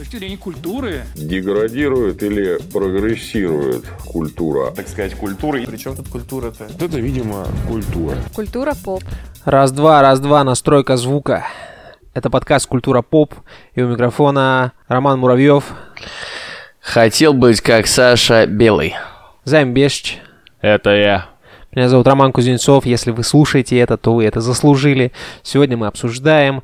точки зрения культуры. Деградирует или прогрессирует культура? Так сказать, культура. При чем тут культура-то? Это, видимо, культура. КультураПОП. Раз-два, раз-два, настройка звука. Это подкаст КультураПОП. И у микрофона Роман Муравьев. Хотел быть как Саша Белый. Замбешч. Это я. Меня зовут Роман Кузнецов. Если вы слушаете это, то вы это заслужили. Сегодня мы обсуждаем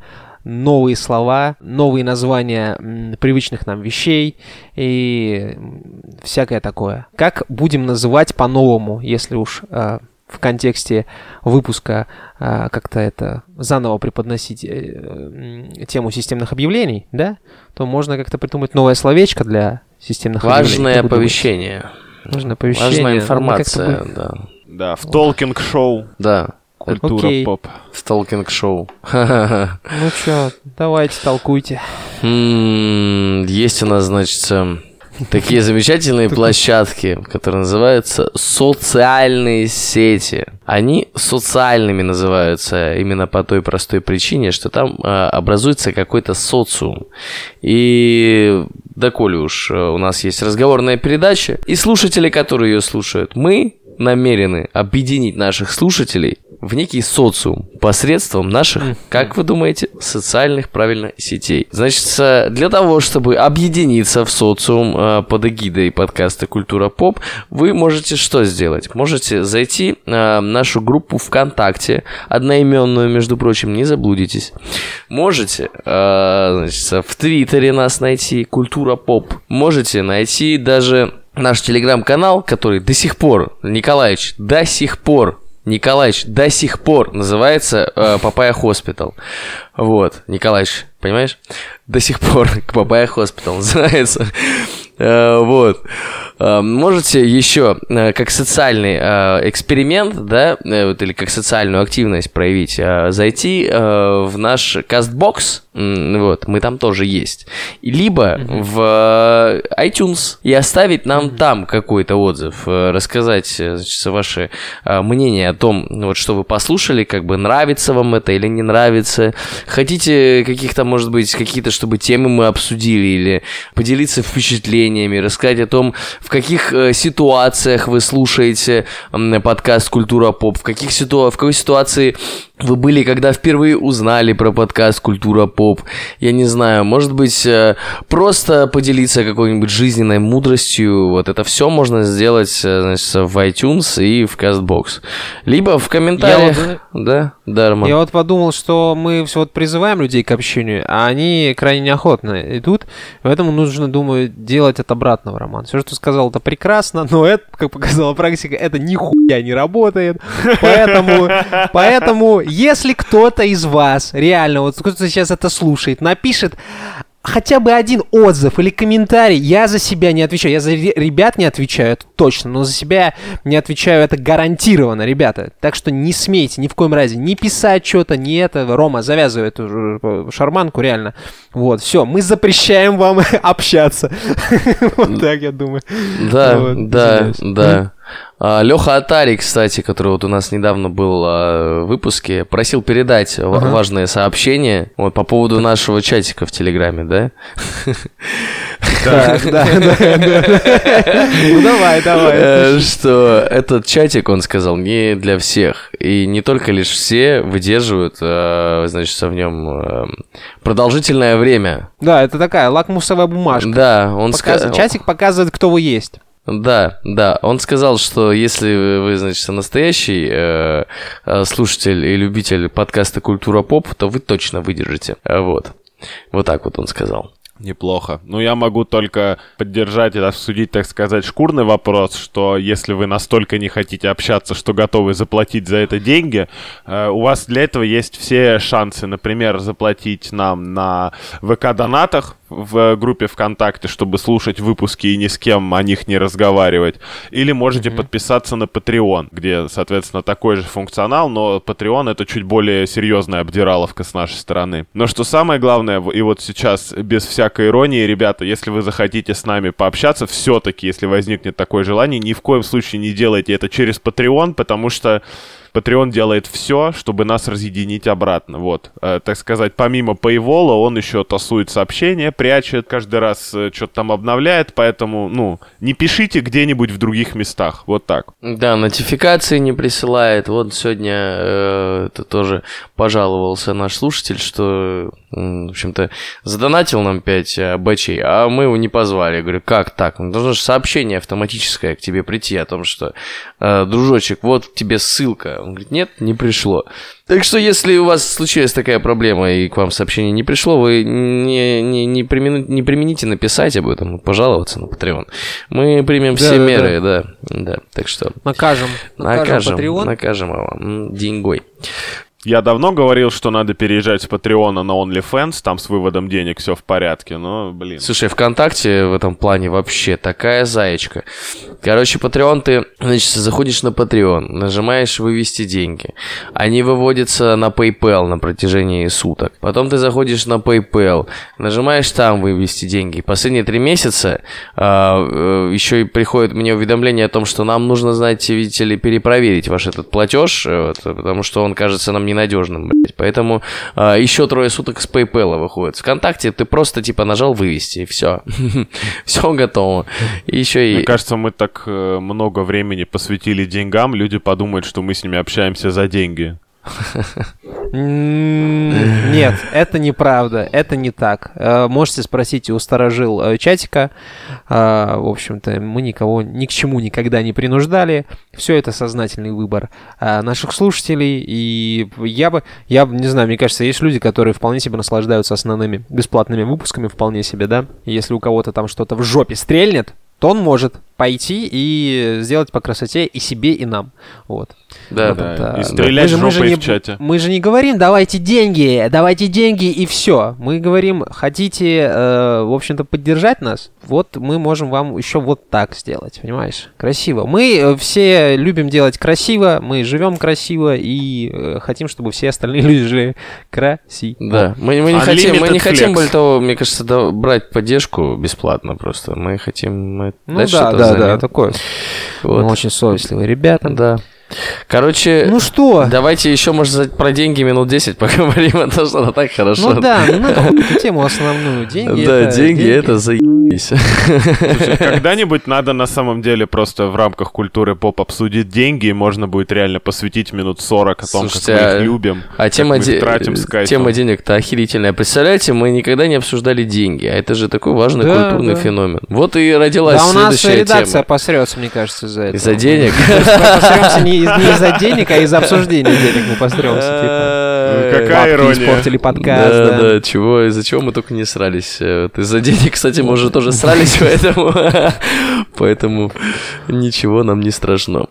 новые слова, новые названия привычных нам вещей и всякое такое. Как будем называть по-новому, если уж в контексте выпуска как-то это заново преподносить тему системных объявлений, да, то можно как-то придумать новое словечко для системных объявлений. Важное оповещение. Важное оповещение. Важная информация, да. Да, в толкинг-шоу. Да. КультураПОП. Сталкинг-шоу. Ну чё, давайте толкуйте. Есть у нас, значит, такие замечательные площадки, которые называются социальные сети. Они социальными называются именно по той простой причине, что там образуется какой-то социум. И доколе уж у нас есть разговорная передача, и слушатели, которые ее слушают, мы намерены объединить наших слушателей в некий социум посредством наших, как вы думаете, социальных, правильно, сетей. Значит, для того, чтобы объединиться в социум под эгидой подкаста «КультураПОП», вы можете что сделать? Можете зайти в нашу группу ВКонтакте, одноименную, между прочим, не заблудитесь. Можете, значит, в Твиттере нас найти, «КультураПОП». Можете найти даже наш телеграм-канал, который до сих пор, Николаевич до сих пор называется Папайя Хоспитал. Вот, Николаевич, понимаешь? До сих пор Папайя Хоспитал называется. Вот. Можете еще как социальный эксперимент, да, вот, или как социальную активность проявить, зайти в наш CastBox, вот, мы там тоже есть, либо в iTunes и оставить нам там какой-то отзыв, рассказать, значит, ваши мнения о том, вот, что вы послушали, как бы нравится вам это или не нравится, хотите каких-то, может быть, какие-то, чтобы темы мы обсудили, или поделиться впечатлениями, рассказать о том, в каких ситуациях вы слушаете подкаст «КультураПОП», в какой ситуации вы были, когда впервые узнали про подкаст «КультураПОП». Я не знаю, может быть, просто поделиться какой-нибудь жизненной мудростью. Вот это все можно сделать, значит, в iTunes и в CastBox. Либо в комментариях. Да, Роман? Я вот подумал, что мы все вот призываем людей к общению, а они крайне неохотно идут. Поэтому нужно, думаю, делать от обратного, Роман. Все, что сказал, это прекрасно, но это, как показала практика, это нихуя не работает. Поэтому, если кто-то из вас, реально, вот кто-то сейчас это слушает, напишет хотя бы один отзыв или комментарий, я за себя не отвечаю. Я за ребят не отвечаю, это точно, но за себя не отвечаю, это гарантированно, ребята. Так что не смейте ни в коем разе не писать что-то, не это. Рома, завязывай эту шарманку, реально. Вот, все, мы запрещаем вам общаться. Вот так, я думаю. Да. Лёха Атарик, кстати, который вот у нас недавно был в выпуске, просил передать важное сообщение вот, по поводу нашего чатика в Телеграме, да? Да. Ну давай. Что этот чатик, он сказал, не для всех. И не только лишь все выдерживают, значит, в нем продолжительное время. Да, это такая лакмусовая бумажка. Да, он сказал. Чатик показывает, кто вы есть. Да, он сказал, что если вы, значит, настоящий слушатель и любитель подкаста «КультураПОП», то вы точно выдержите. Вот так вот он сказал. Неплохо. Ну, я могу только поддержать и обсудить, так сказать, шкурный вопрос, что если вы настолько не хотите общаться, что готовы заплатить за это деньги, у вас для этого есть все шансы, например, заплатить нам на ВК-донатах в группе ВКонтакте, чтобы слушать выпуски и ни с кем о них не разговаривать. Или можете подписаться на Patreon, где, соответственно, такой же функционал, но Patreon — это чуть более серьезная обдираловка с нашей стороны. Но что самое главное, и вот сейчас без всякой иронии, ребята, если вы захотите с нами пообщаться, все-таки, если возникнет такое желание, ни в коем случае не делайте это через Patreon, потому что Patreon делает все, чтобы нас разъединить обратно. Вот, так сказать, помимо пейвола, он еще тасует сообщения, прячет, каждый раз что-то там обновляет, поэтому, ну, не пишите где-нибудь в других местах, вот так. Да, нотификации не присылает. Вот сегодня это тоже пожаловался наш слушатель, что, в общем-то, задонатил нам 5 бачей, а мы его не позвали. Я говорю, как так? Ну, должно же сообщение автоматическое к тебе прийти о том, что, дружочек, вот тебе ссылка. Он говорит, нет, не пришло. Так что, если у вас случилась такая проблема и к вам сообщение не пришло, вы не примените написать об этом, пожаловаться на Patreon. Мы примем меры, да. Так что... Накажем Patreon. Накажем его деньгой. Я давно говорил, что надо переезжать с Патреона на OnlyFans, там с выводом денег все в порядке, но, блин. Слушай, ВКонтакте в этом плане вообще такая заечка. Короче, Патреон, ты, значит, заходишь на Patreon, нажимаешь «Вывести деньги». Они выводятся на PayPal на протяжении суток. Потом ты заходишь на PayPal, нажимаешь там «Вывести деньги». Последние 3 месяца еще и приходит мне уведомление о том, что нам нужно, знаете, видите ли, перепроверить ваш этот платеж, вот, потому что он кажется нам ненадежным, блядь. Поэтому еще 3 суток с PayPal выходит. ВКонтакте ты просто типа нажал «Вывести», и все. Все готово. Мне кажется, мы так много времени посвятили деньгам, люди подумают, что мы с ними общаемся за деньги. Нет, это неправда, это не так. Можете спросить у старожил чатика. В общем-то, мы никого ни к чему никогда не принуждали. Все это сознательный выбор наших слушателей. И я бы, не знаю, мне кажется, есть люди, которые вполне себе наслаждаются основными бесплатными выпусками, вполне себе, да. Если у кого-то там что-то в жопе стрельнет, то он может пойти и сделать по красоте и себе, и нам. Вот. Да. И стрелять жопой в чате. Мы же не говорим, давайте деньги, и все. Мы говорим, хотите, в общем-то, поддержать нас? Вот мы можем вам еще вот так сделать, понимаешь? Красиво. Мы все любим делать красиво, мы живем красиво, и хотим, чтобы все остальные люди жили красиво. Да, мы не хотим, более того, мне кажется, брать поддержку бесплатно просто. Мы хотим... Да, такое. Вот. Мы очень совестливые ребята. Да. Короче, ну что? Давайте еще, может сказать, про деньги минут 10 поговорим, а то что она так хорошо. Ну да, не надо тему основную. Деньги. Да, деньги это заебись. Слушай, когда-нибудь надо на самом деле просто в рамках культуры поп обсудить деньги, и можно будет реально посвятить минут 40 о том, слушайте, как мы их любим, как мы их тратим с кайфом. Тема денег-то охерительная. Представляете, мы никогда не обсуждали деньги, а это же такой важный культурный феномен. Вот и родилась следующая тема. Да, у нас редакция посрется, мне кажется, из-за этого. Из-за денег? Посрется не из-за денег, а из-за обсуждения денег мы постремся, типа. Какая ирония. Испортили подкаст. Да, из-за чего мы только не срались. Из-за денег, кстати, мы уже тоже срались, поэтому ничего нам не страшно.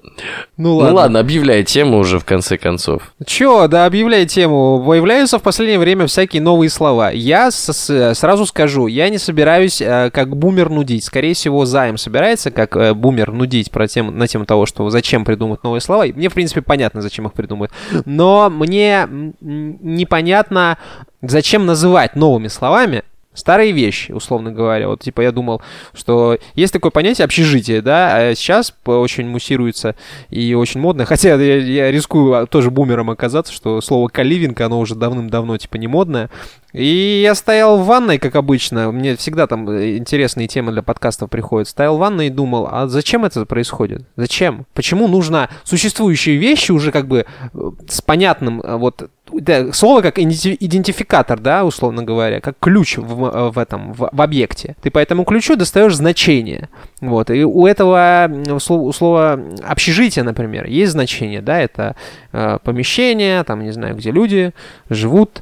Ну ладно, объявляй тему уже в конце концов. Объявляй тему. Появляются в последнее время всякие новые слова. Я сразу скажу, я не собираюсь как бумер нудить. Скорее всего, Займ собирается как бумер нудить на тему того, что зачем придумать новые слова. И мне, в принципе, понятно, зачем их придумывают. Но мне непонятно, зачем называть новыми словами старые вещи, условно говоря. Вот, типа, я думал, что есть такое понятие общежитие, да, а сейчас очень муссируется и очень модно. Хотя я рискую тоже бумером оказаться, что слово «каливинг», оно уже давным-давно, типа, не модное. И я стоял в ванной, как обычно. Мне всегда там интересные темы для подкастов приходят. Стоял в ванной и думал, а зачем это происходит? Зачем? Почему нужно существующие вещи уже как бы с понятным вот... Да, слово как идентификатор, да, условно говоря, как ключ в объекте. Ты по этому ключу достаешь значение. Вот. И у этого слова «общежитие», например, есть значение, да, это помещение, там, не знаю, где люди живут,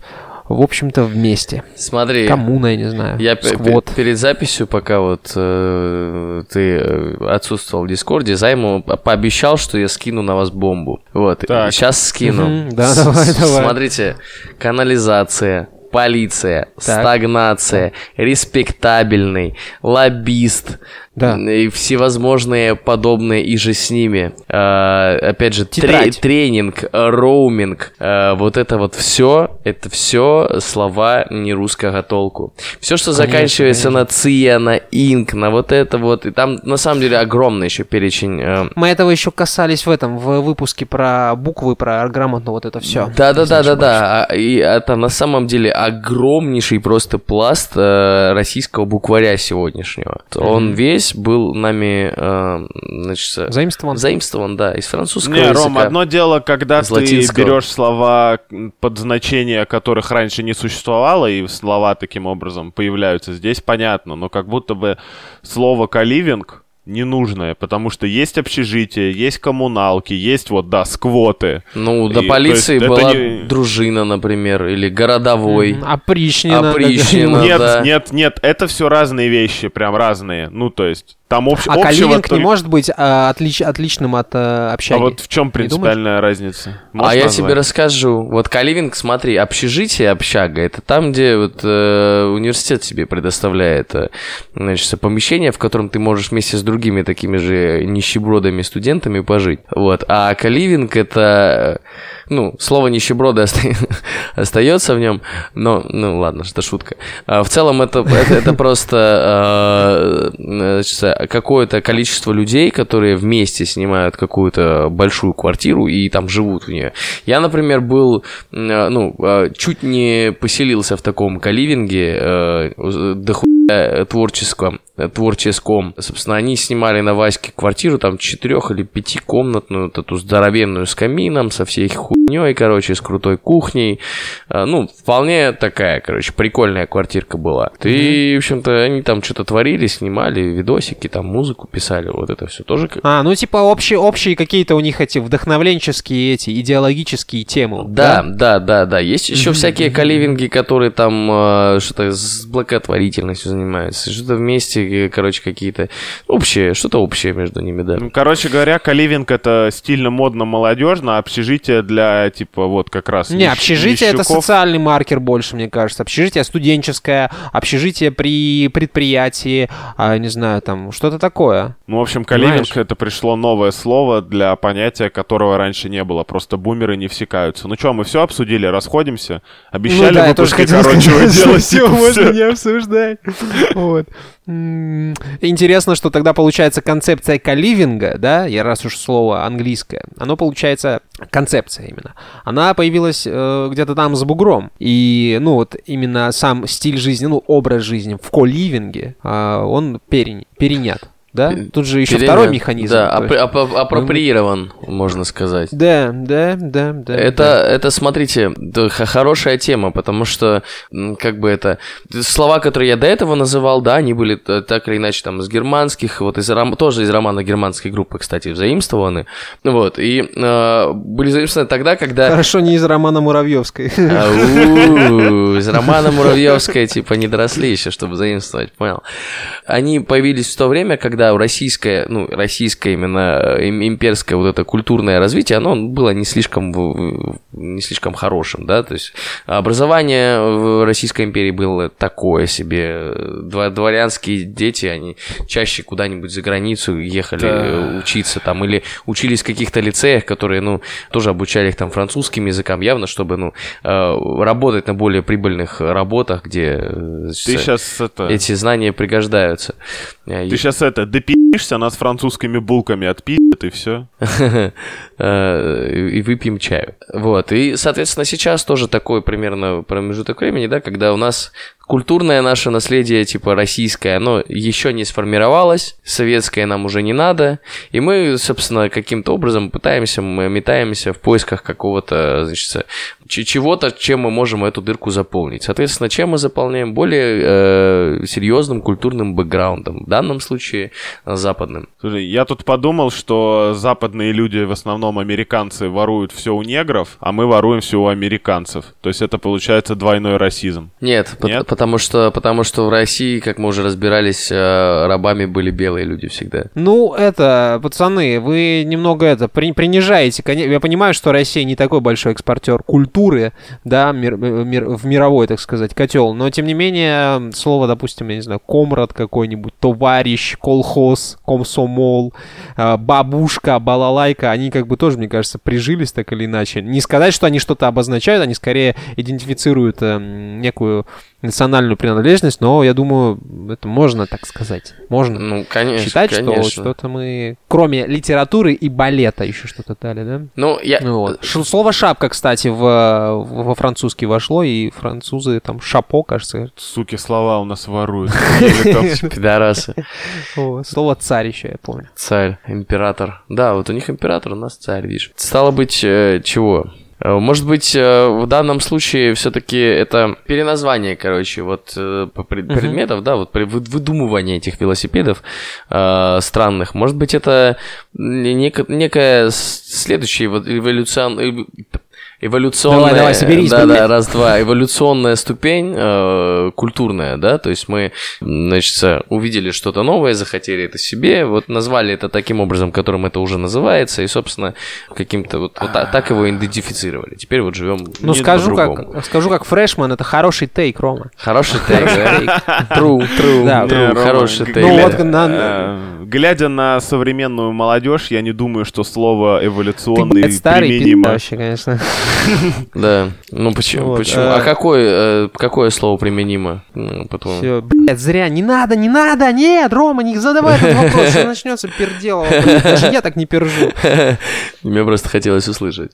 в общем-то, вместе. Смотри. Коммуна, я не знаю. Я перед записью, пока вот ты отсутствовал в Дискорде, Займу пообещал, что я скину на вас бомбу. Вот. Сейчас скину. Да, давай. Смотрите. Канализация. Полиция, так. Стагнация, респектабельный, лоббист, Да. И всевозможные подобные и же с ними. Опять же, тренинг, роуминг, вот это вот все, это все слова нерусского толку. Все, что конечно, заканчивается конечно. На ция, на инк, на вот это вот. И там на самом деле огромный еще перечень. Мы этого еще касались в этом, в выпуске про буквы, про грамотно вот это все. Да-да-да-да-да. И это на самом деле огромнейший просто пласт российского букваря сегодняшнего. Он весь был нами, значит, заимствован, да, из французского языка. Не, Ром, одно дело, когда ты берешь слова под значения, которых раньше не существовало, и слова таким образом появляются. Здесь понятно, но как будто бы слово «каливинг» ненужное, потому что есть общежитие, есть коммуналки, есть вот, да, сквоты. Ну, до полиции была не... дружина, например, или городовой. Опричнина, да. Нет, это все разные вещи, прям разные, ну, то есть... Там а каливинг не может быть отличным от общаги? А вот в чем принципиальная разница? Можешь назвать? Я тебе расскажу. Вот каливинг, смотри, общежитие, общага, это там, где вот, университет себе предоставляет значит, помещение, в котором ты можешь вместе с другими такими же нищебродами студентами пожить. Вот. А каливинг это... Ну, слово «нищеброды» остается в нем, но, ну, ладно, это шутка. В целом, это просто какое-то количество людей, которые вместе снимают какую-то большую квартиру и там живут в нее. Я, например, был, ну, чуть не поселился в таком каливинге, дохуя творческом. Собственно, они снимали на Ваське квартиру, там, 4- или 5-комнатную, вот эту здоровенную с камином, со всей хуйней, короче, с крутой кухней. Ну, вполне такая, короче, прикольная квартирка была. И, в общем-то, они там что-то творили, снимали видосики, там, музыку писали, вот это все тоже. Ну, типа, общие какие-то у них эти вдохновленческие, эти идеологические темы. Да. Есть еще всякие каливинги, которые там что-то с благотворительностью занимаются, что-то вместе, короче, какие-то общие, что-то общее между ними, да. Короче говоря, каливинг — это стильно, модно, молодежно, а общежитие для, типа, вот как раз... Не, общежитие — это социальный маркер больше, мне кажется. Общежитие студенческое, общежитие при предприятии, не знаю, там, что-то такое. Ну, в общем, каливинг — это пришло новое слово, для понятия которого раньше не было. Просто бумеры не всекаются. Ну что, мы все обсудили, расходимся? Обещали, ну, да, выпуски, короче, вы делаете все. Можно не обсуждать. Вот. Интересно, что тогда получается концепция каливинга, да, я раз уж слово английское, оно получается, концепция именно, она появилась где-то там за бугром, и, ну, вот именно сам стиль жизни, ну, образ жизни в коливинге, он перенят. Да? Тут же еще второй механизм. Да, апроприирован, можно сказать. Да. Это, смотрите, хорошая тема, потому что, как бы это... Слова, которые я до этого называл, да, они были так или иначе там из германских, вот тоже из романа германской группы, кстати, заимствованы. Вот, и были заимствованы тогда, когда... Хорошо, не из романа Муравьевской. Из романа Муравьевской, типа, не доросли еще, чтобы заимствовать, понял. Они появились в то время, когда российское, ну, российское именно имперское вот это культурное развитие, оно было не слишком хорошим, да, то есть образование в Российской империи было такое себе, дворянские дети, они чаще куда-нибудь за границу ехали учиться там, или учились в каких-то лицеях, которые, ну, тоже обучали их там французским языкам, явно, чтобы, ну, работать на более прибыльных работах, где эти знания пригождаются. Ты сейчас допишешься, нас французскими булками отпиздят, и все. И выпьем чаю. Вот, и, соответственно, сейчас тоже такой примерно промежуток времени, да, когда у нас культурное наше наследие, типа, российское, оно еще не сформировалось, советское нам уже не надо, и мы, собственно, каким-то образом метаемся в поисках какого-то, значит, чего-то, чем мы можем эту дырку заполнить. Соответственно, чем мы заполняем? Более серьезным культурным бэкграундом, в данном случае западным. Слушай, я тут подумал, что западные люди, в основном американцы, воруют все у негров, а мы воруем все у американцев. То есть это получается двойной расизм. Нет. Потому что в России, как мы уже разбирались, рабами были белые люди всегда. Ну, это, пацаны, вы немного это принижаете. Я понимаю, что Россия не такой большой экспортер культуры, да, в мировой, так сказать, котел. Но, тем не менее, слово, допустим, я не знаю, комрад какой-нибудь, товарищ, колхоз, комсомол, бабушка, балалайка, они как бы тоже, мне кажется, прижились так или иначе. Не сказать, что они что-то обозначают, они скорее идентифицируют некую национальную принадлежность, но я думаю, это можно так сказать. Можно считать, конечно. Что что-то мы, кроме литературы и балета, еще что-то дали, да? Вот. Слово «шапка», кстати, во французский вошло, и французы там «шапо», кажется. Суки, слова у нас воруют. Пидорасы. Слово «царь» еще, я помню. Царь, император. Да, вот у них император, у нас царь, видишь. Стало быть, чего? Может быть, в данном случае все-таки это переназвание, короче, вот предметов, да, вот выдумывание этих велосипедов странных. Может быть, это некое следующее эволюционная ступень культурная, да, то есть мы, значит, увидели что-то новое, захотели это себе, вот назвали это таким образом, которым это уже называется, и, собственно, каким-то так его идентифицировали. Теперь вот живем по-другому. Скажу как фрешман, это хороший тейк, Рома. Хороший тейк, да? True, хороший тейк. Глядя на современную молодежь, я не думаю, что слово «эволюционный» применимо. Это старый конечно. Да, ну почему? А какое слово применимо? Все, блядь, зря, не надо, нет, Рома, не задавай этот вопрос, все начнется переделово, даже я так не пержу. Мне просто хотелось услышать,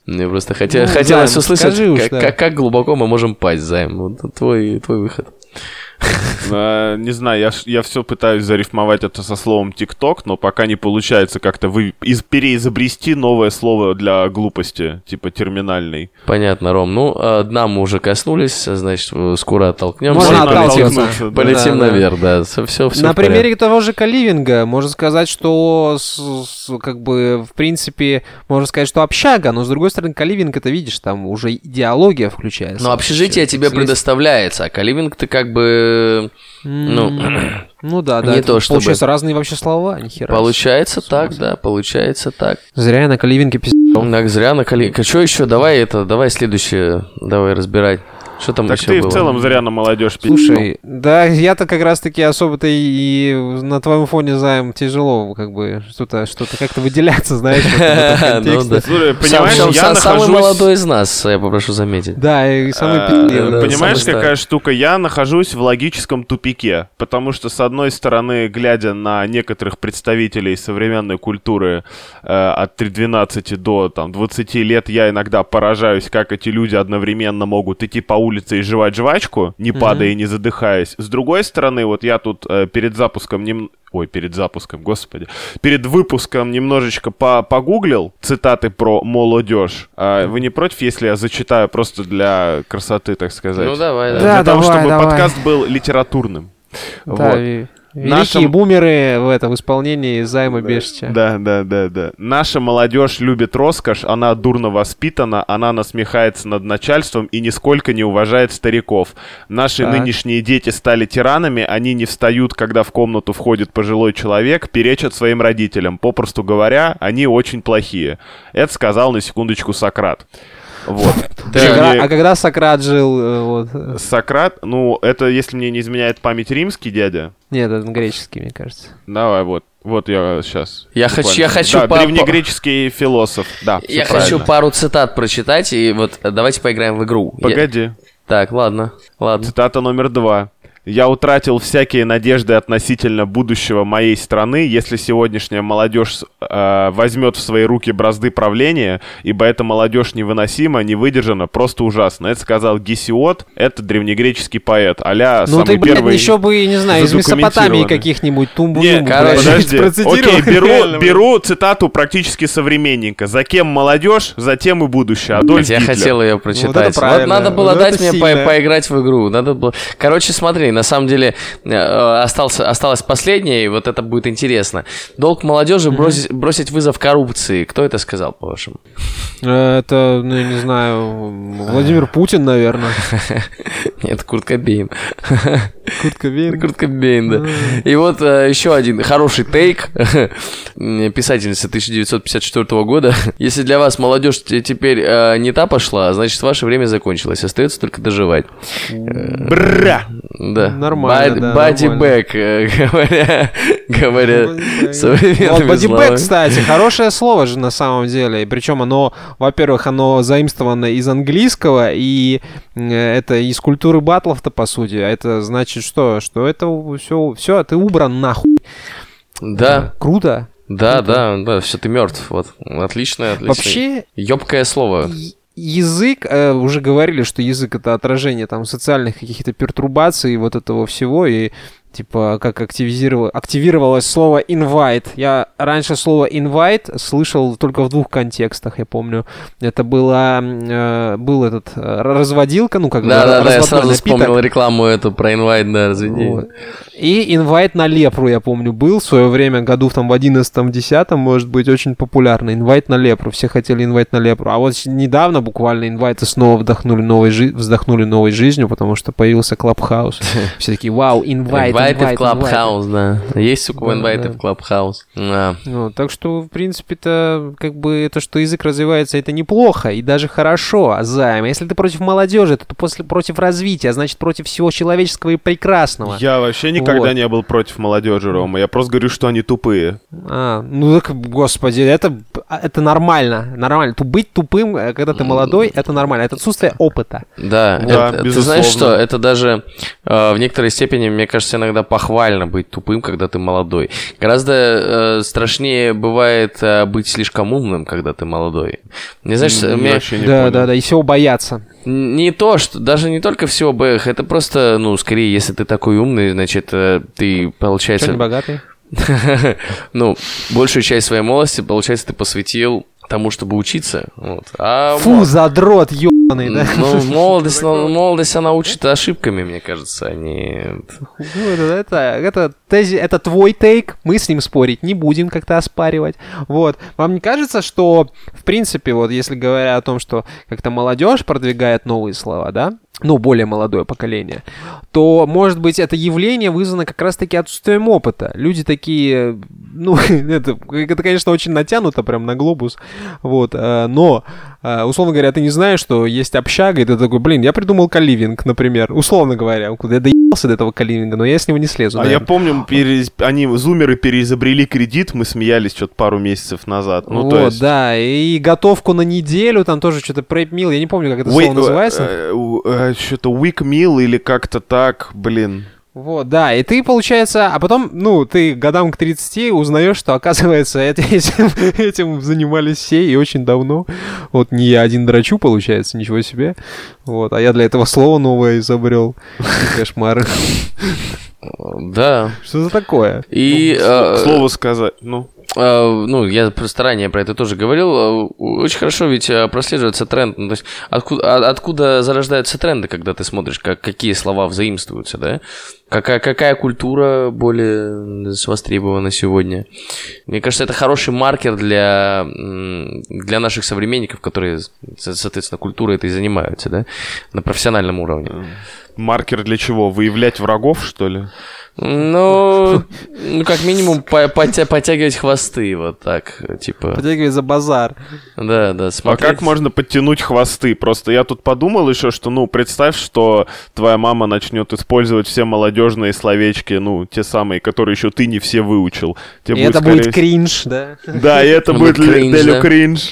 как глубоко мы можем пасть, Займ, вот твой выход. Не знаю, я все пытаюсь зарифмовать это со словом «тикток», но пока не получается как-то переизобрести новое слово для глупости, типа терминальный. Понятно, Ром. Ну, дна мы уже коснулись, значит, скоро оттолкнемся. Полетим наверх, да. Все на примере того же каливинга можно сказать, что как бы, в принципе, можно сказать, что общага, но с другой стороны, каливинг, это видишь, там уже идеология включается. Но общежитие тебе предоставляется, а каливинг ты как бы... Получается разные вообще слова, нихера. Получается так. Зря я на каливинге пиздел. Что еще? Давай следующее, давай разбирать. Что там так еще ты было? В целом зря на молодежь пить. Слушай, да, я-то как раз-таки особо-то и на твоем фоне, Займ, тяжело как бы что-то как-то выделяться, знаешь, в этом контексте. Слушай, понимаешь, я самый молодой из нас, я попрошу заметить. Да, и самый пиздец. Понимаешь, какая штука? Я нахожусь в логическом тупике, потому что, с одной стороны, глядя на некоторых представителей современной культуры от 12 до 20 лет, я иногда поражаюсь, как эти люди одновременно могут идти по улице и жевать жвачку, не падая и не задыхаясь. С другой стороны, вот я тут перед выпуском немножечко погуглил цитаты про молодежь. Вы не против, если я зачитаю просто для красоты, так сказать? Ну, давай. Для того, чтобы подкаст был литературным. Да, вот. Великие бумеры в этом исполнении Займа Бешича. Да. Наша молодежь любит роскошь, она дурно воспитана, она насмехается над начальством и нисколько не уважает стариков. Наши нынешние дети стали тиранами, они не встают, когда в комнату входит пожилой человек, перечат своим родителям. Попросту говоря, они очень плохие. Это сказал на секундочку Сократ. Вот. Когда Сократ жил? Вот. Сократ, это, если мне не изменяет память, римский дядя. Нет, это греческий, мне кажется. Давай, вот я сейчас. Я хочу древнегреческий философ. Да. Я хочу пару цитат прочитать и вот давайте поиграем в игру. Погоди. Так, ладно. Цитата номер 2. Я утратил всякие надежды относительно будущего моей страны, если сегодняшняя молодежь возьмет в свои руки бразды правления, ибо эта молодежь невыносима, невыдержана, просто ужасно. Это сказал Гесиод, это древнегреческий поэт, а-ля самый первый задокументированный. Еще бы, не знаю, из Месопотамии каких-нибудь тумбу-нумбу. Окей, беру цитату практически современника. За кем молодежь, за тем и будущее. Адольф Гитлер. Я хотел ее прочитать. Надо было дать мне поиграть в игру. Короче, смотри, на самом деле осталось последнее, и вот это будет интересно. Долг молодежи бросить вызов коррупции. Кто это сказал, по-вашему? Это, ну, я не знаю, Владимир Путин, наверное. Нет, Курт Кобейн. Курт Кобейн? Курт Кобейн, да. И вот еще один хороший тейк. Писательница 1954 года. Если для вас молодежь теперь не та пошла, значит, ваше время закончилось. Остается только доживать. Бра! Да. Нормально, Бодибэк, говоря современными словами. Бодибэк, кстати, хорошее слово же на самом деле. Причем оно, во-первых, оно заимствовано из английского, и это из культуры баттлов-то, по сути. А это значит что? Что это все, ты убран нахуй. Да. Круто. Да, да, да, все, ты мертв. Вот. Отлично, отлично. Вообще... ёбкое слово. Язык, уже говорили, что язык — это отражение там социальных каких-то пертурбаций и вот этого всего, и типа как активировалось слово «invite». Я раньше слово «invite» слышал только в двух контекстах, я помню. Это был этот разводилка, ну как бы разводной напиток. Да-да-да, я сразу вспомнил рекламу эту про «invite», да, разведение. Вот. И «invite» на лепру, я помню, был в свое время, году там в 11-10, может быть, очень популярный. «Invite» на лепру, все хотели «invite» на лепру. А вот недавно буквально «invite» снова вздохнули новой жизнью, потому что появился Clubhouse. Все такие: «Вау, «invite». Инвайты в Clubhouse, да. Есть, сука, инвайты в Clubhouse. Да. Ну, так что, в принципе-то, как бы то, что язык развивается, это неплохо и даже хорошо, Займ. Если ты против молодежи, то ты против развития, значит, против всего человеческого и прекрасного. Я вообще никогда не был против молодежи, Рома. Я просто говорю, что они тупые. Ну так, господи, это нормально. Нормально. Быть тупым, когда ты молодой, это нормально. Это отсутствие опыта. Да, ты знаешь что, это даже в некоторой степени, мне кажется, иногда похвально быть тупым, когда ты молодой. Гораздо страшнее бывает быть слишком умным, когда ты молодой. Не знаешь, да, и всего бояться. Не то, что даже не только всего бояться, это просто, ну, скорее, если ты такой умный, значит, ты, получается... Что, не богатый? Ну, большую часть своей молодости, получается, ты посвятил тому, чтобы учиться. Вот. Фу, задрот, ёбаный, да? Ну, молодость, она учит ошибками, мне кажется, а не... Это твой тейк, мы с ним спорить не будем, как-то оспаривать. Вот. Вам не кажется, что, в принципе, вот если говоря о том, что как-то молодежь продвигает новые слова, да? Ну, более молодое поколение, то, может быть, это явление вызвано как раз-таки отсутствием опыта. Люди такие, ну, это, конечно, очень натянуто прям на глобус, вот, но, условно говоря, ты не знаешь, что есть общага, и ты такой: блин, я придумал коливинг, например, условно говоря, я доебался до этого коливинга, но я с него не слезу. Я помню, они, зумеры, переизобрели кредит, мы смеялись что-то пару месяцев назад. Ну, вот, то есть... да, и готовку на неделю, там тоже что-то прейп-мил, я не помню, как это слово называется. Что-то weak meal или как-то так, блин. Вот, да, и ты, получается, а потом, ну, ты годам к 30 узнаешь, что, оказывается, этим занимались все и очень давно. Вот не я один драчу, получается, ничего себе. Вот, а я для этого слово новое изобрел. Кошмары. Да. Что за такое? И слово сказать, ну... Ну, я просто ранее про это тоже говорил. Очень хорошо ведь прослеживается тренд. Ну, то есть откуда зарождаются тренды, когда ты смотришь, какие слова взаимствуются, да? Какая культура более востребована сегодня? Мне кажется, это хороший маркер для наших современников, которые, соответственно, культурой этой занимаются, да? На профессиональном уровне. Маркер для чего? Выявлять врагов, что ли? Ну, как минимум, подтягивать хвосты, вот так, типа. Подтягивать за базар. Да, смотреть. А как можно подтянуть хвосты? Просто я тут подумал еще, что, ну, представь, что твоя мама начнет использовать все молодежные словечки, ну, те самые, которые еще ты не все выучил. Тебе и будет, это скорее... будет кринж, да? Да, и это будет делю кринж.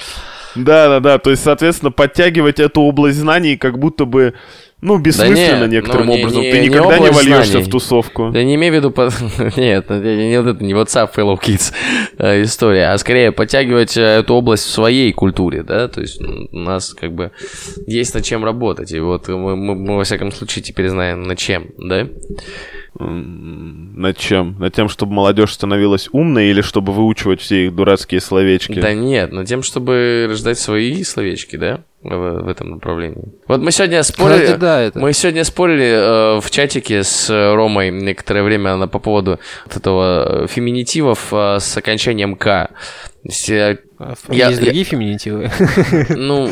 Да, то есть, соответственно, подтягивать эту область знаний как будто бы... Ну, бессмысленно, да, некоторым образом. Ты никогда не вольешься в тусовку. Да не имей в виду... Нет, это не WhatsApp Hello Kids история, а скорее подтягивать эту область в своей культуре, да? То есть у нас как бы есть над чем работать. И вот мы во всяком случае теперь знаем над чем, да? Над чем? Над тем, чтобы молодежь становилась умной или чтобы выучивать все их дурацкие словечки? Да нет, над тем, чтобы рождать свои словечки, да? в этом направлении. Вот мы сегодня спорили, мы сегодня спорили в чатике с Ромой некоторое время по поводу вот этого феминитивов с окончанием «к». Есть другие феминитивы. Ну,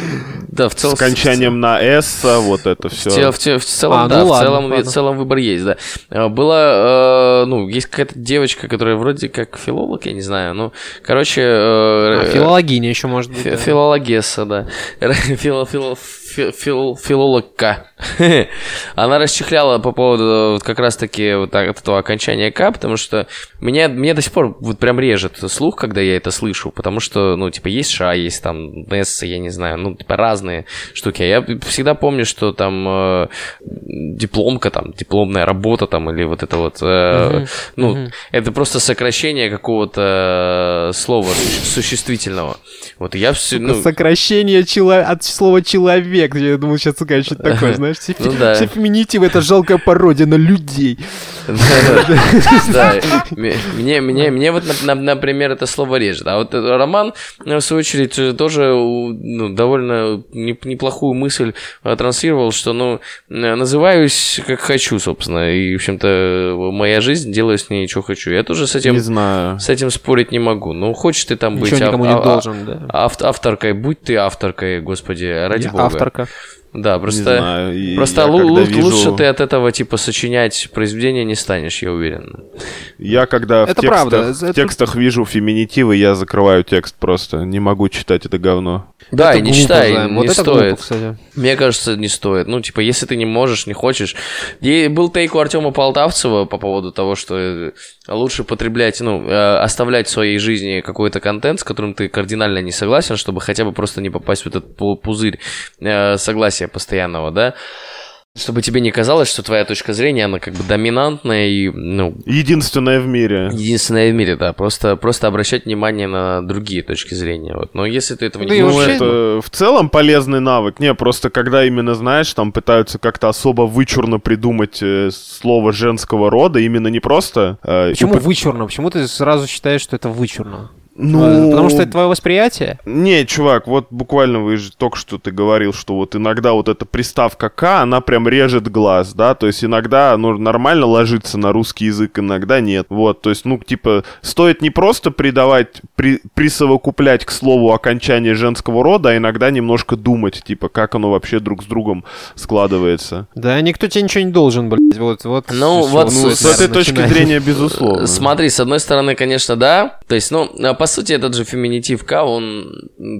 да, в целом... С кончанием на «с», вот это все. В целом, да, в целом выбор есть, да. Была, ну, есть какая-то девочка, которая вроде как филолог, я не знаю, ну, короче... Филологиня еще, может быть. Филологесса, да. Филологка. Она расчехляла по поводу как раз-таки вот этого окончания «к», потому что меня до сих пор вот прям режет слух, когда я это слышу, потому что, ну, типа, есть «ша», есть там «с», я не знаю, ну, типа, разные штуки. Я всегда помню, что там дипломка, там, дипломная работа, там, или вот это вот, это просто сокращение какого-то слова существительного. Вот, я все, ну... Сокращение от слова «человек», я думал, сейчас, сука, что-то такое, знаешь, все феминитивы — это жалкая пародия на людей. Да, мне вот, например, это слово режет, а вот Роман, в свою очередь, тоже довольно неплохую мысль транслировал, что, ну, называюсь как хочу, собственно, и, в общем-то, моя жизнь, делаю с ней, что хочу. Я тоже с этим спорить не могу. Ну, хочешь ты там ничего быть никому не должен, да. Авторкой, будь ты авторкой, господи, ради бога. Авторка. Да, просто лучше ты от этого, типа, сочинять произведение не станешь, я уверен. Я когда в текстах вижу феминитивы, я закрываю текст просто. Не могу читать это говно. Да, это и не глупо, читай, не вот стоит. Глупо, мне кажется, не стоит. Ну, типа, если ты не можешь, не хочешь. И был тейк у Артёма Полтавцева по поводу того, что лучше потреблять, ну, оставлять в своей жизни какой-то контент, с которым ты кардинально не согласен, чтобы хотя бы просто не попасть в этот пузырь согласия постоянного, да? Чтобы тебе не казалось, что твоя точка зрения, она как бы доминантная и, ну... Единственная в мире. Единственная в мире, да. Просто обращать внимание на другие точки зрения. Вот. Но если ты этого не можешь... Вообще... это в целом полезный навык. Не, просто когда именно, знаешь, там пытаются как-то особо вычурно придумать слово женского рода, именно не просто... Почему вычурно? Почему ты сразу считаешь, что это вычурно? Ну, потому что это твое восприятие? Не, чувак, вот буквально вы же только что ты говорил, что вот иногда вот эта приставка «к», она прям режет глаз, да, то есть иногда, ну, нормально ложится на русский язык, иногда нет, вот, то есть, ну, типа, стоит не просто придавать, присовокуплять к слову окончание женского рода, а иногда немножко думать, типа, как оно вообще друг с другом складывается. Да, никто тебе ничего не должен, блядь, вот. Ну, с этой точки зрения, безусловно. Смотри, с одной стороны, конечно, да, то есть, ну, по сути, этот же феминитив «к», он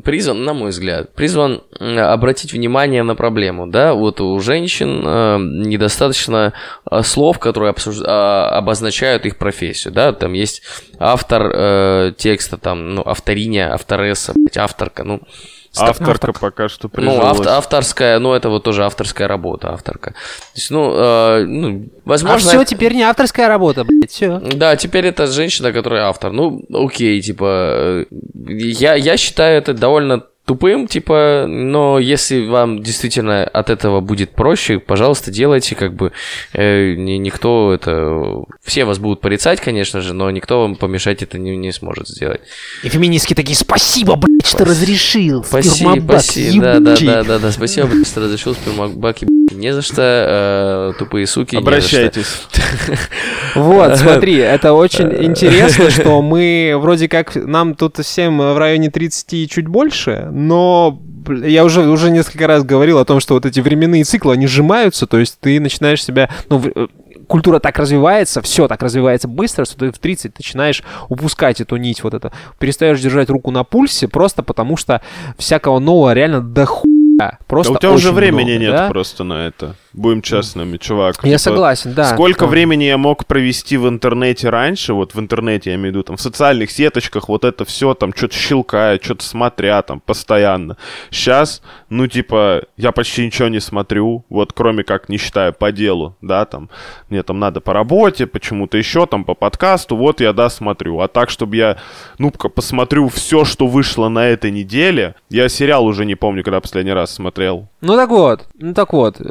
призван, на мой взгляд, призван обратить внимание на проблему, да, вот у женщин недостаточно слов, которые обозначают их профессию, да, там есть автор текста, там, ну, авториня, авторесса, авторка, ну, авторка пока что прижилась. Ну, авторская, ну, это вот тоже авторская работа, авторка. То есть, ну, возможно... А все, теперь не авторская работа, блядь, все. Да, теперь это женщина, которая автор. Ну, окей, типа, я считаю это довольно тупым, типа, но если вам действительно от этого будет проще, пожалуйста, делайте, как бы, никто это... Все вас будут порицать, конечно же, но никто вам помешать это не сможет сделать. И феминистки такие: спасибо, блядь, что разрешил, спермобак, ебучий. Да, спасибо, блядь, что разрешил, спермобак, ебучий. Не за что, тупые суки, обращайтесь. Вот, смотри, это очень интересно, что мы вроде как, нам тут всем в районе 30 и чуть больше, но я уже несколько раз говорил о том, что вот эти временные циклы, они сжимаются, то есть ты начинаешь себя... Ну, культура так развивается, все так развивается быстро, что ты в 30 начинаешь упускать эту нить вот это. Перестаешь держать руку на пульсе просто потому, что всякого нового реально дохуя. Просто да, у тебя уже времени много, нет, да? Просто на это. Будем честными, чувак. Я согласен, да. Сколько времени я мог провести в интернете раньше, вот в интернете, я имею в виду, там, в социальных сеточках, вот это все, там, что-то щелкая, что-то смотря, там, постоянно. Сейчас, ну, типа, я почти ничего не смотрю, вот, кроме как, не считаю, по делу, да, там, мне там надо по работе, почему-то еще, там, по подкасту, вот я, да, смотрю. А так, чтобы я, ну, посмотрю все, что вышло на этой неделе, я сериал уже не помню, когда последний раз смотрел. Ну, так вот,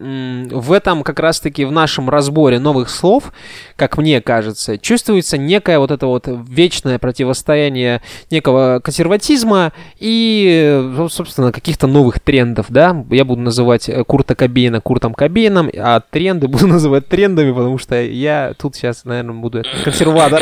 в этом как раз-таки в нашем разборе новых слов, как мне кажется, чувствуется некое вот это вот вечное противостояние некого консерватизма и, собственно, каких-то новых трендов, да. Я буду называть Курта Кобейна Куртом Кобейном, а тренды буду называть трендами, потому что я тут сейчас, наверное, буду консерватор.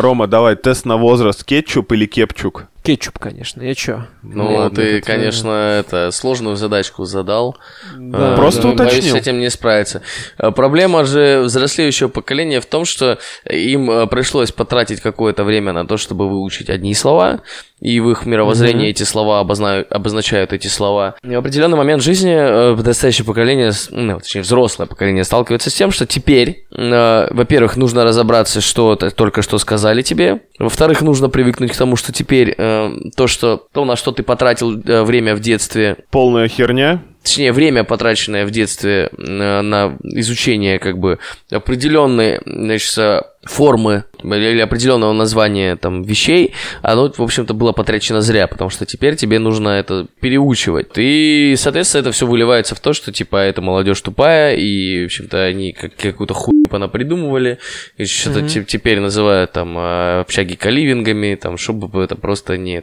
Рома, давай, тест на возраст. Кетчуп или кепчук? Кетчуп, конечно, я чё? Ну, ты, конечно, сложную задачку задал. Да. Просто уточнил. Боюсь, с этим не справиться. Проблема же взрослеющего поколения в том, что им пришлось потратить какое-то время на то, чтобы выучить одни слова, и в их мировоззрении эти слова обозначают эти слова. И в определенный момент жизни подрастающее поколение, точнее, взрослое поколение сталкивается с тем, что теперь, во-первых, нужно разобраться, что только что сказали тебе, во-вторых, нужно привыкнуть к тому, что теперь... то, на что ты потратил время в детстве... Полная херня. Точнее, время, потраченное в детстве на изучение как бы определенной, значит, формы или определенного названия там вещей, оно, в общем-то, было потрачено зря, потому что теперь тебе нужно это переучивать. И, соответственно, это все выливается в то, что, типа, эта молодежь тупая, и, в общем-то, они какую-то хуйню понапридумывали, и что-то теперь называют там общаги коливингами, там, чтобы это просто не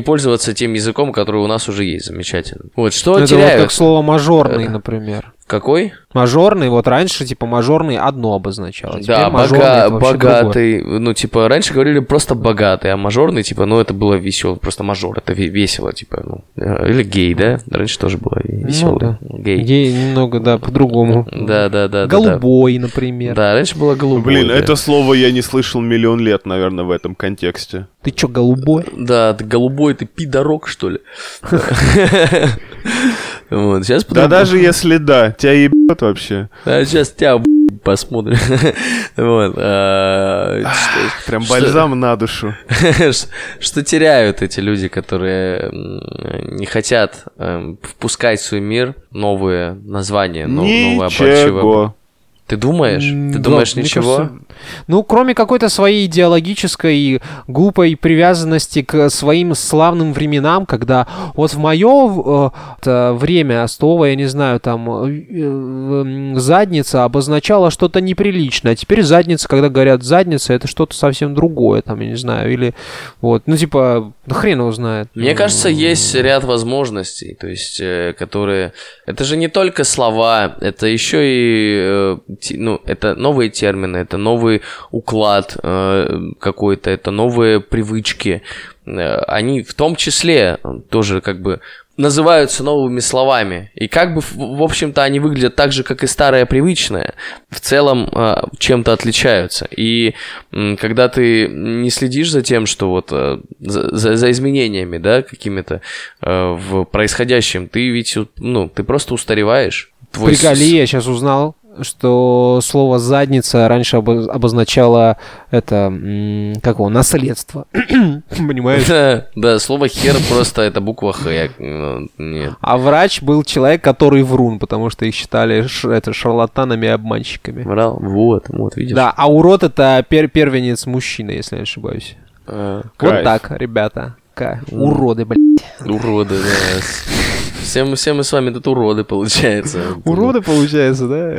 пользоваться тем языком, который у нас уже есть. Замечательно. Вот, что это теряют. Вот как слово «мажорный», например. Какой? Мажорный, вот раньше, типа, мажорный одно обозначало. Да, богатый, другое. Раньше говорили просто богатый, а мажорный, это было весело, просто мажор, это весело, или гей, да? Раньше тоже было весело. Гей. Гей немного, по-другому. Да. Голубой, например. Да, раньше было голубой. Блин, это слово я не слышал миллион лет, наверное, в этом контексте. Ты чё, голубой? Да, ты голубой, ты пидорок, что ли? Да даже если да, тебя ебет вообще. А сейчас тебя посмотрим. Прям бальзам на душу. Что теряют эти люди, которые не хотят впускать в свой мир новые названия, новые оборотчивые. Ты думаешь? Ты думаешь, ничего? Кажется, кроме какой-то своей идеологической глупой привязанности к своим славным временам, когда вот в мое время слово, задница обозначало что-то неприличное, а теперь задница, когда говорят задница, это что-то совсем другое, хрен его знает. Мне кажется, есть ряд возможностей, которые... Это же не только слова, это еще и... это новые термины, это новый уклад какой-то, это новые привычки. Они в том числе тоже называются новыми словами. И в общем-то, они выглядят так же, как и старое привычное. В целом, чем-то отличаются. И когда ты не следишь за тем, что за изменениями, да, какими-то в происходящем, ты ведь, ты просто устареваешь. Приколи, я сейчас узнал, что слово «задница» раньше обозначало наследство. Понимаешь? Да, слово «хер» просто это буква «Х». А врач был человек, который врун, потому что их считали шарлатанами и обманщиками. Врал? Вот, видишь. Да, а урод — это первенец мужчины, если я не ошибаюсь. Вот так, ребята. Уроды, блядь. Уроды, да. Все мы с вами тут уроды, получается. Уроды, получается, да?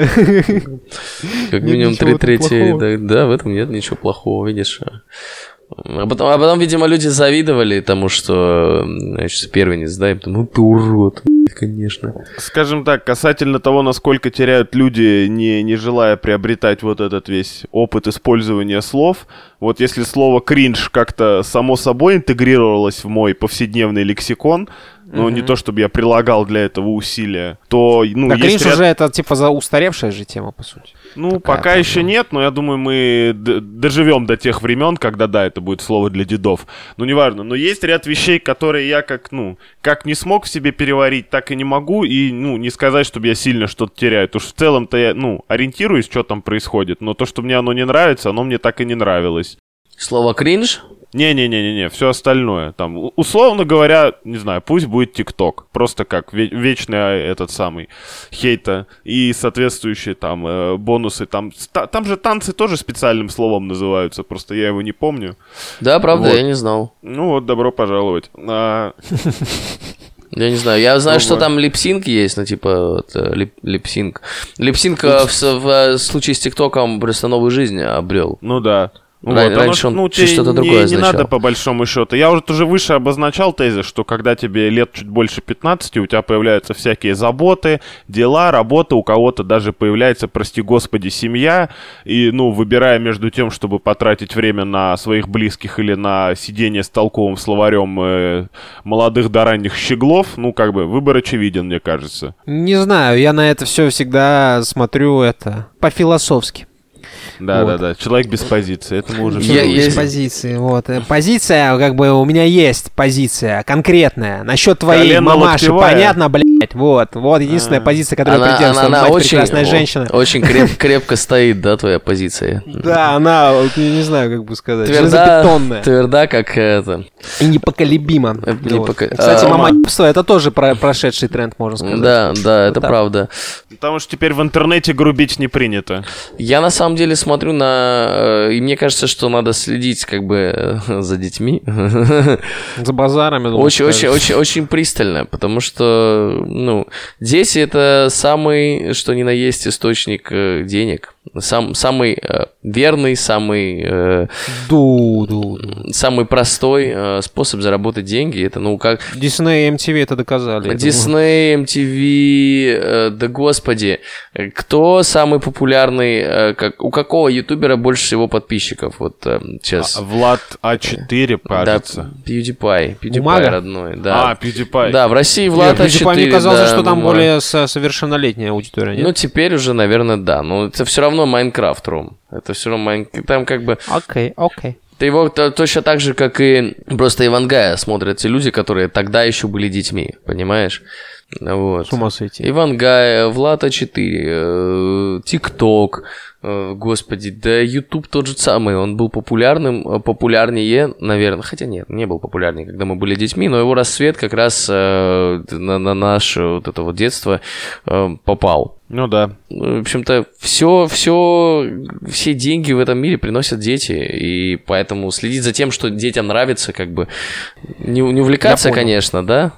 Как минимум 3/3. Да, в этом нет ничего плохого, видишь. А потом, видимо, люди завидовали тому, что, первенец, да, и потом, ты урод, конечно. Скажем так, касательно того, насколько теряют люди, не желая приобретать вот этот весь опыт использования слов, вот если слово «кринж» как-то само собой интегрировалось в мой повседневный лексикон, не то чтобы я прилагал для этого усилия, то, кринж уже это, за устаревшая же тема, по сути. Пока еще нет, но я думаю, мы доживем до тех времен, когда, это будет слово для дедов. Неважно, но есть ряд вещей, которые я как не смог в себе переварить, так и не могу, и, не сказать, чтобы я сильно что-то теряю. Потому что в целом-то я, ориентируюсь, что там происходит, но то, что мне оно не нравится, оно мне так и не нравилось. Слово «кринж»? Не-не-не-не-не, все остальное. Там, условно говоря, не знаю, пусть будет ТикТок. Просто как вечный хейта и соответствующие бонусы. Там же танцы тоже специальным словом называются, просто я его не помню. Да, правда, я не знал. Добро пожаловать. Я не знаю, я знаю, что там липсинг есть, ну, типа, липсинг. Липсинг в случае с ТикТоком просто новую жизнь обрел. Ну да. Раньше он что-то другое означал. Не надо, по большому счету. Я уже выше обозначал тезис, что когда тебе лет чуть больше 15, у тебя появляются всякие заботы, дела, работа, у кого-то даже появляется, прости господи, семья. И, ну, выбирая между тем, чтобы потратить время на своих близких или на сидение с толковым словарем молодых до ранних щеглов, ну, как бы, выбор очевиден, мне кажется. Не знаю, я на это все всегда смотрю это по-философски. Да, вот. Человек без позиции. Это мы уже без позиции. Вот. Позиция, как бы у меня есть позиция конкретная. Насчет твоей мамаши понятно, блядь. Вот единственная позиция, которая придерживается. Она очень прекрасная женщина. Очень крепко стоит, да, твоя позиция. Да, она, не знаю, как бы сказать. Железобетонная. Тверда, как это. И непоколебима. Кстати, мамашество это тоже прошедший тренд, можно сказать. Да, это правда. Потому что теперь в интернете грубить не принято. Я на самом деле смотрю на... И мне кажется, что надо следить как бы за детьми. За базарами. Очень пристально, потому что, ну, дети — это самый, что ни на есть, источник денег. Самый верный, самый простой способ заработать деньги. Это, ну, как... Disney и MTV это доказали. Disney, MTV, да господи. Кто самый популярный... У какого ютубера больше всего подписчиков? Вот сейчас. Влад А4, кажется. Да, PewDiePie родной. Да. PewDiePie. Да, в России Влад А4. PewDiePie, мне казалось, что там более совершеннолетняя аудитория, нет? Ну, теперь уже, наверное, да. Но это все равно Minecraft, Ром. Это все равно Minecraft. Там как бы... Окей. Его точно так же, как и просто Ивангая смотрят те люди, которые тогда еще были детьми, понимаешь? Вот. С ума сойти. Ивангай, Влад А4, ТикТок, господи, да Ютуб тот же самый, он был популярнее, наверное, хотя нет, не был популярнее, когда мы были детьми, но его рассвет как раз на наше вот это вот детство попал. Ну да. В общем-то, все деньги в этом мире приносят дети, и поэтому следить за тем, что детям нравится, как бы, не увлекаться, конечно, да?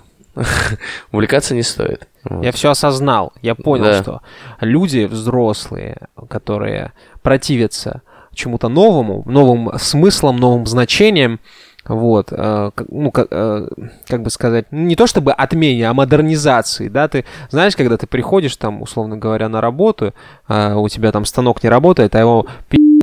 Увлекаться не стоит. Вот. Я все осознал. Я понял, что люди взрослые, которые противятся чему-то новому, новым смыслам, новым значениям, вот, ну, как бы сказать, не то чтобы отмене, а модернизации, да, ты знаешь, когда ты приходишь там, условно говоря, на работу, у тебя там станок не работает, а его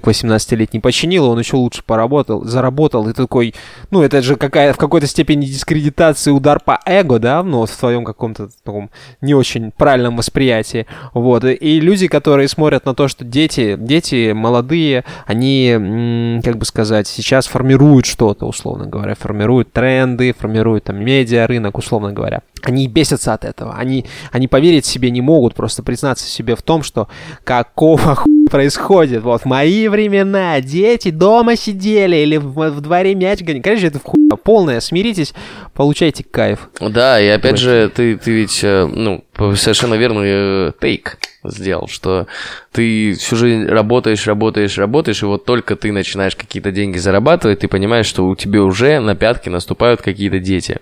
18-летний починил, он еще лучше поработал, заработал, и такой, ну, это же в какой-то степени дискредитация, удар по эго, да, ну, вот в твоем каком-то таком не очень правильном восприятии, вот, и люди, которые смотрят на то, что дети молодые, они, как бы сказать, сейчас формируют что-то, условно говоря, формируют тренды, формируют там медиа, рынок, условно говоря, они бесятся от этого, они поверить себе не могут, просто признаться себе в том, что какого хуя происходит, вот, мои времена, дети дома сидели или в дворе мяч гоняли. Короче, это в хуй полное. Смиритесь, получайте кайф. Да, и опять же, ты ведь, ну, совершенно верный тейк сделал, что ты всю жизнь работаешь, и вот только ты начинаешь какие-то деньги зарабатывать, ты понимаешь, что у тебя уже на пятки наступают какие-то дети.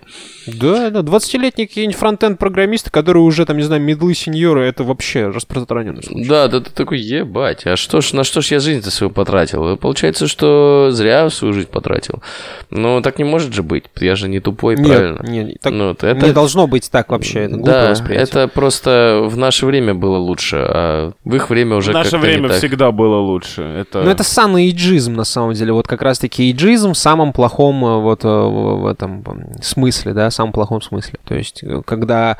Да, 20-летние какие-нибудь фронтенд-программисты, которые уже, там, не знаю, медлы, сеньоры, это вообще распространенный случай. Да, ты такой, ебать, на что ж я жизнь-то свою потратил? Получается, что зря свою жизнь потратил. Но так не может же быть, я же не тупой, правильно? Нет, так, ну, не должно быть так вообще, это глупо восприятие. Это просто в наше время было лучше, а в их время уже как-то не так. В наше время всегда было лучше. Ну, это самый эйджизм, на самом деле. Вот как раз-таки эйджизм в самом плохом вот в этом смысле, да, в самом плохом смысле. То есть, когда,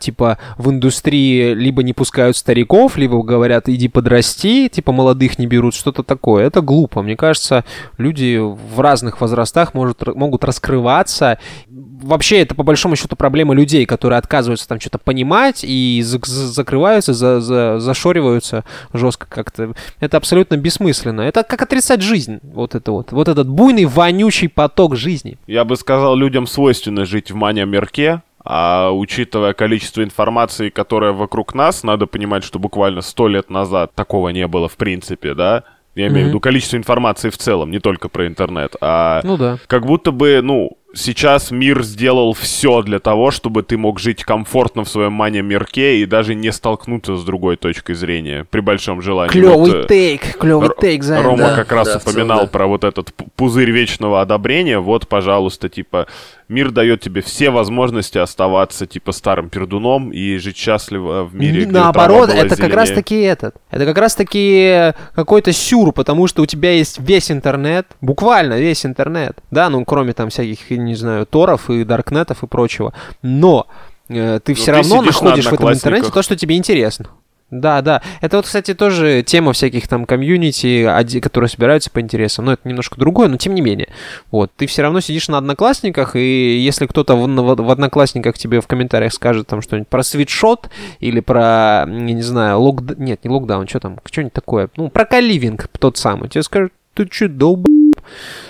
типа, в индустрии либо не пускают стариков, либо говорят, иди подрасти, типа, молодых не берут, что-то такое. Это глупо. Мне кажется, люди в разных возрастах могут раскрываться. Вообще, это, по большому счету, проблема людей, которые отказываются там что-то понимать и закрываются, зашориваются жестко как-то. Это абсолютно бессмысленно. Это как отрицать жизнь. Вот это вот. Вот этот буйный, вонючий поток жизни. Я бы сказал, людям свойственно жить в мания-мерке. А учитывая количество информации, которая вокруг нас, надо понимать, что буквально 100 лет назад такого не было в принципе, да? Я имею в виду количество информации в целом, не только про интернет. Как будто бы, ну... сейчас мир сделал все для того, чтобы ты мог жить комфортно в своем мане-мирке и даже не столкнуться с другой точкой зрения, при большом желании. Клёвый тейк, Займ. Рома как раз упоминал про вот этот пузырь вечного одобрения. Вот, пожалуйста, типа, мир дает тебе все возможности оставаться, типа, старым пердуном и жить счастливо в мире, где наоборот, это зеленее. Это как раз-таки какой-то сюр, потому что у тебя есть весь интернет, буквально весь интернет, да, ну, кроме там всяких, не знаю, торов и даркнетов и прочего, но ты все равно находишь в этом интернете то, что тебе интересно. Да. Это вот, кстати, тоже тема всяких там комьюнити, которые собираются по интересам. Но это немножко другое, но тем не менее. Вот, ты все равно сидишь на Одноклассниках, и если кто-то в Одноклассниках тебе в комментариях скажет там что-нибудь про свитшот или про, я не знаю, не локдаун, что там, что-нибудь такое, ну, про каливинг тот самый, тебе скажут, ты что, долб***?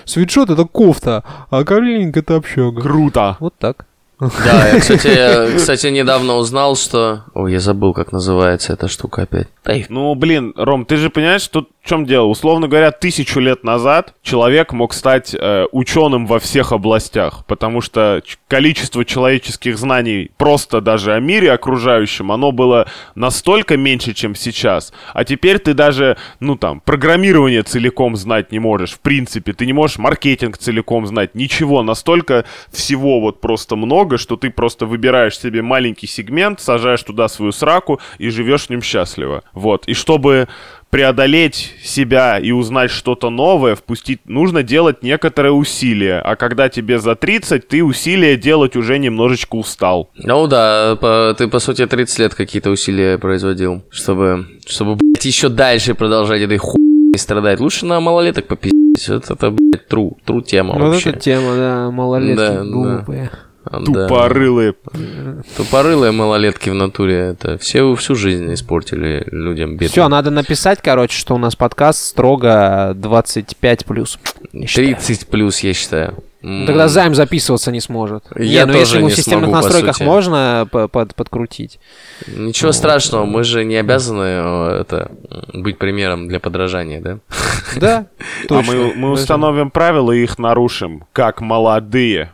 Свитшот — это кофта, а каливинг — это общага. Круто! Вот так. Да, я, кстати, недавно узнал, что... Ой, я забыл, как называется эта штука опять. Ну, блин, Ром, ты же понимаешь, тут в чем дело? Условно говоря, 1000 лет назад человек мог стать ученым во всех областях, потому что количество человеческих знаний просто даже о мире окружающем, оно было настолько меньше, чем сейчас. А теперь ты даже, программирование целиком знать не можешь, в принципе. Ты не можешь маркетинг целиком знать, ничего. Настолько всего вот просто много, что ты просто выбираешь себе маленький сегмент, сажаешь туда свою сраку и живешь в нем счастливо. Вот. И чтобы преодолеть себя и узнать что-то новое, впустить, нужно делать некоторые усилия. А когда тебе за 30, ты усилия делать уже немножечко устал. Ну да, ты, по сути, 30 лет какие-то усилия производил, чтобы блядь, еще дальше продолжать этой хуйней страдать. Лучше на малолеток попиздить. Это блядь, true тема вообще. Вот эта тема, да, малолетки глупые. Да. Тупорылые малолетки в натуре. Это все всю жизнь испортили людям бедным. Все, надо написать, что у нас подкаст строго 25+. 30+, я считаю. Тогда Займ записываться не сможет. Если ему в системных настройках можно подкрутить. Ничего страшного, мы же не обязаны быть примером для подражания, да? Да, точно. А мы установим правила и их нарушим, как молодые.